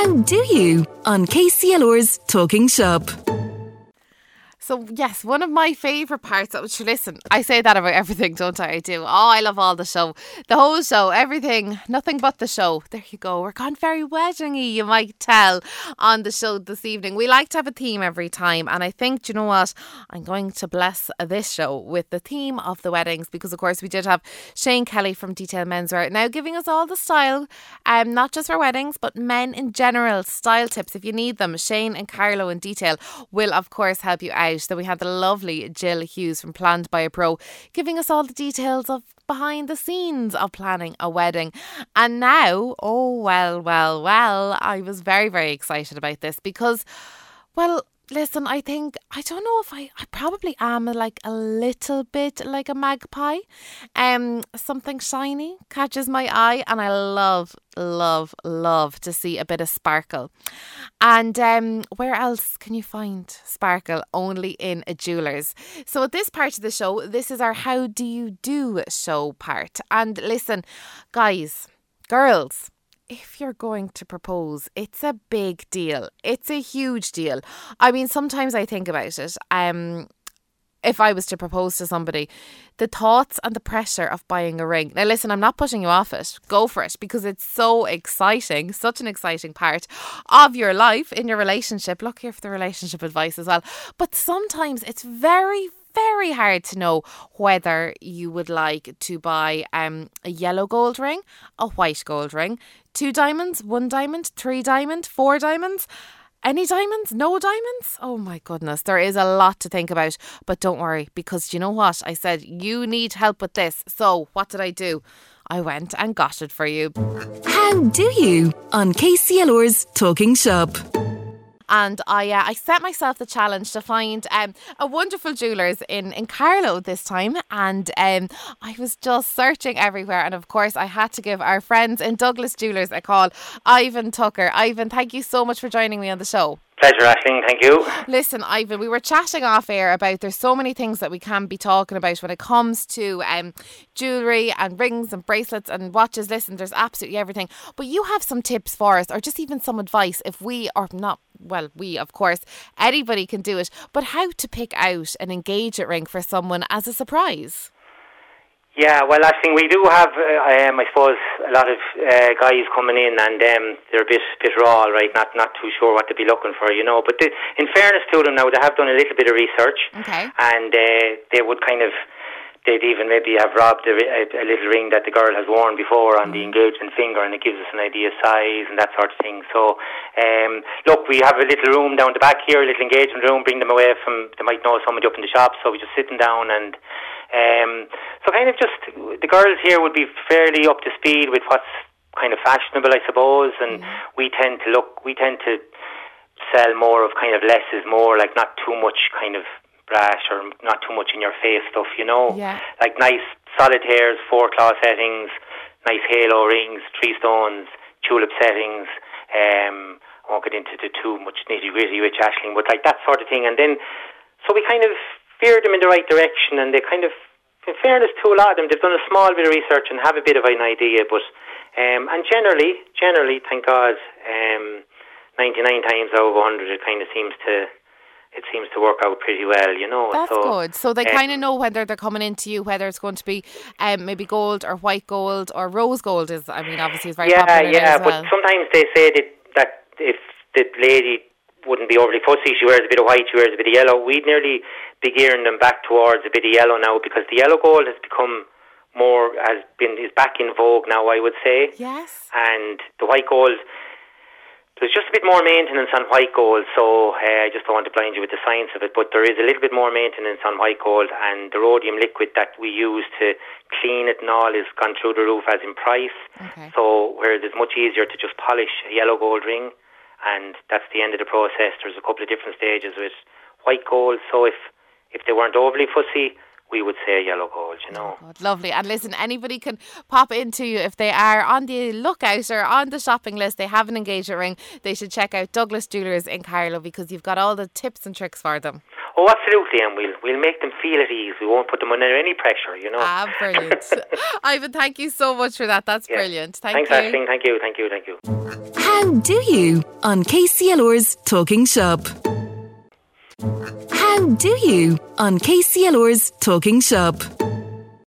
How do you? On KCLR's Talking Shop. So yes, one of my favourite parts, which listen, I say that about everything, don't I? I do. Oh, I love all the show. The whole show, everything, nothing but the show. There you go. We're gone very weddingy, you might tell, on the show this evening. We like to have a theme every time, and I think, do you know what? I'm going to bless this show with the theme of the weddings, because of course we did have Shane Kelly from Detail Menswear now giving us all the style, not just for weddings, but men in general, style tips if you need them. Shane and Carlo in Detail will of course help you out. Then we had the lovely Jill Hughes from Planned by a Pro giving us all the details of behind the scenes of planning a wedding. And now, oh well, I was very, very excited about this because, well, listen, I think, I don't know if I probably am like a little bit like a magpie. Something shiny catches my eye and I love to see a bit of sparkle. And where else can you find sparkle? Only in a jeweller's. So at this part of the show, this is our How Do You Do show part. And listen, guys, girls, if you're going to propose, it's a big deal. It's a huge deal. I mean, sometimes I think about it. If I was to propose to somebody, the thoughts and the pressure of buying a ring. Now, listen, I'm not pushing you off it. Go for it, because it's so exciting. Such an exciting part of your life, in your relationship. Look here for the relationship advice as well. But sometimes it's very hard to know whether you would like to buy a yellow gold ring, a white gold ring, 2 diamonds, 1 diamond, 3 diamond, 4 diamonds, any diamonds, no diamonds. Oh my goodness, there is a lot to think about. But don't worry, because you know what? I said, you need help with this. So what did I do? I went and got it for you. How do you? On KCLR's Talking Shop. And I set myself the challenge to find a wonderful jeweller's in Carlo this time. And I was just searching everywhere. And of course, I had to give our friends in Douglas Jewellers a call. Ivan Tucker. Ivan, thank you so much for joining me on the show. Pleasure, Aisling. Thank you. Listen, Ivan, we were chatting off air about there's so many things that we can be talking about when it comes to jewellery and rings and bracelets and watches. Listen, there's absolutely everything. But you have some tips for us, or just even some advice if we are not, well, we, of course, anybody can do it, but how to pick out an engagement ring for someone as a surprise. Yeah, well, Aisling, we do have, I suppose, a lot of guys coming in and they're a bit raw, right? Not too sure what to be looking for, you know. But in fairness to them now, they have done a little bit of research. Okay. And they would kind of, they'd even maybe have robbed a little ring that the girl has worn before on the engagement finger, and it gives us an idea of size and that sort of thing. So, look, we have a little room down the back here, a little engagement room, bring them away from, they might know somebody up in the shop, so we just sit them down and... so kind of just the girls here would be fairly up to speed with what's kind of fashionable, I suppose, and we tend to sell more of kind of less is more, like not too much kind of brash or not too much in your face stuff, you know. Yeah. Like nice solitaires, 4 claw settings, nice halo rings, 3 stones, tulip settings. I won't get into the too much nitty gritty with Aisling, but like that sort of thing. And then so we kind of steer them in the right direction, and they kind of, in fairness to a lot of them, they've done a small bit of research and have a bit of an idea, but, and generally, thank God, 99 times out of 100, it kind of seems to work out pretty well, you know. That's so good. So they kind of know whether they're coming into you, whether it's going to be maybe gold or white gold or rose gold is, I mean, obviously it's very popular. Yeah, as well. But sometimes they say that if the lady wouldn't be overly fussy, she wears a bit of white, she wears a bit of yellow, we'd nearly be gearing them back towards a bit of yellow now, because the yellow gold has become more, is back in vogue now, I would say. Yes. And the white gold, there's just a bit more maintenance on white gold, so I just don't want to blind you with the science of it, but there is a little bit more maintenance on white gold, and the rhodium liquid that we use to clean it and all is gone through the roof as in price. Okay. So whereas it's much easier to just polish a yellow gold ring, and that's the end of the process. There's a couple of different stages with white gold, so if they weren't overly fussy, we would say yellow gold, you know. Oh, lovely. And listen, anybody can pop into you if they are on the lookout or on the shopping list, they have an engagement ring, they should check out Douglas Jewellers in Carlo, because you've got all the tips and tricks for them. Oh, absolutely, and we'll make them feel at ease. We won't put them under any pressure, you know. Ah, brilliant. Ivan, thank you so much for that. That's brilliant. Thanks, Ashling. Thank you. How do you on KCLR's Talking Shop? How do you on KCLR's Talking Shop?